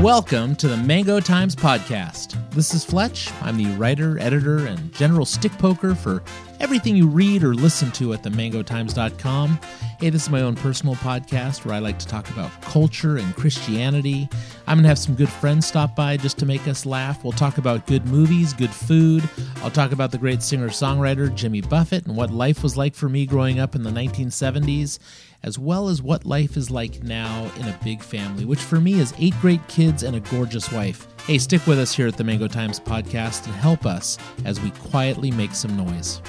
Welcome to the Mango Times podcast. This is Fletch. I'm the writer, editor, and general stick poker for everything you read or listen to at themangotimes.com. Hey, this is my own personal podcast where I like to talk about culture and Christianity. I'm going to have some good friends stop by just to make us laugh. We'll talk about good movies, good food. I'll talk about the great singer-songwriter Jimmy Buffett and what life was like for me growing up in the 1970s, as well as what life is like now in a big family, which for me is 8 great kids and a gorgeous wife. Hey, stick with us here at the Mango Times podcast and help us as we quietly make some noise.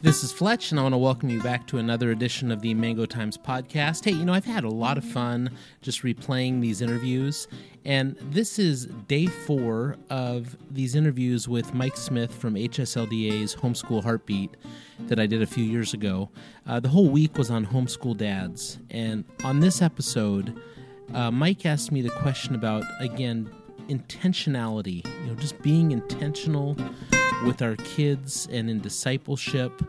This is Fletch, and I want to welcome you back to another edition of the Mango Times podcast. Hey, you know, I've had a lot of fun just replaying these interviews, and this is day 4 of these interviews with Mike Smith from HSLDA's Homeschool Heartbeat that I did a few years ago. The whole week was on homeschool dads, and on this episode, Mike asked me the question about, again, intentionality, you know, just being intentional with our kids and in discipleship.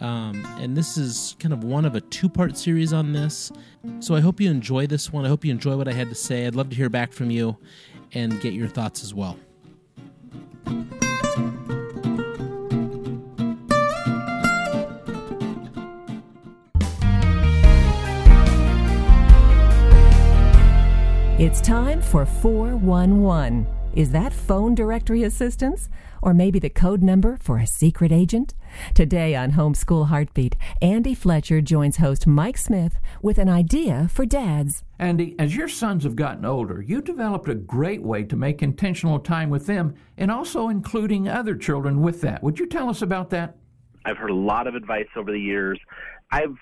And this is kind of one of a 2-part series on this. So I hope you enjoy this one. I hope you enjoy what I had to say. I'd love to hear back from you and get your thoughts as well. It's time for 411. Is that phone directory assistance? Or maybe the code number for a secret agent? Today on Homeschool Heartbeat, Andy Fletcher joins host Mike Smith with an idea for dads. Andy, as your sons have gotten older, you developed a great way to make intentional time with them and also including other children with that. Would you tell us about that? I've heard a lot of advice over the years. I've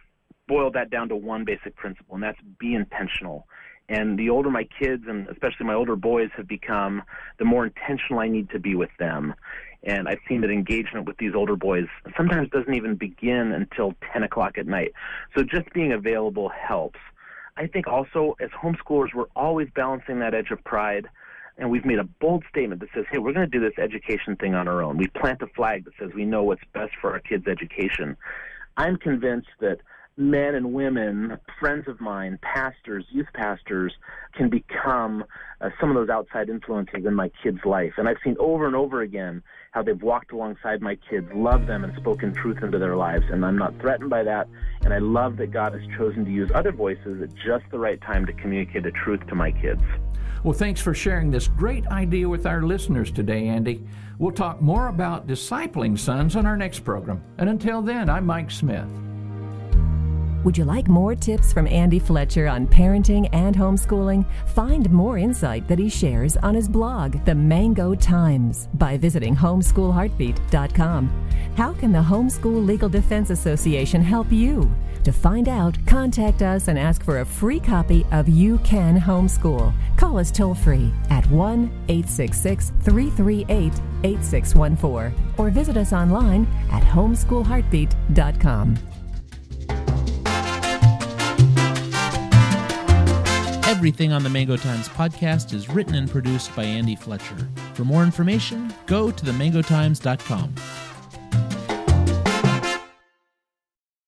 boiled that down to one basic principle, and that's be intentional. And the older my kids, and especially my older boys, have become, the more intentional I need to be with them. And I've seen that engagement with these older boys sometimes doesn't even begin until 10 o'clock at night. So just being available helps. I think also as homeschoolers, we're always balancing that edge of pride. And we've made a bold statement that says, hey, we're going to do this education thing on our own. We plant a flag that says we know what's best for our kids' education. I'm convinced that men and women, friends of mine, pastors, youth pastors, can become some of those outside influences in my kids' life. And I've seen over and over again how they've walked alongside my kids, loved them, and spoken truth into their lives. And I'm not threatened by that. And I love that God has chosen to use other voices at just the right time to communicate the truth to my kids. Well, thanks for sharing this great idea with our listeners today, Andy. We'll talk more about discipling sons on our next program. And until then, I'm Mike Smith. Would you like more tips from Andy Fletcher on parenting and homeschooling? Find more insight that he shares on his blog, The Mango Times, by visiting homeschoolheartbeat.com. How can the Homeschool Legal Defense Association help you? To find out, contact us and ask for a free copy of You Can Homeschool. Call us toll-free at 1-866-338-8614 or visit us online at homeschoolheartbeat.com. Everything on the Mango Times podcast is written and produced by Andy Fletcher. For more information, go to themangotimes.com.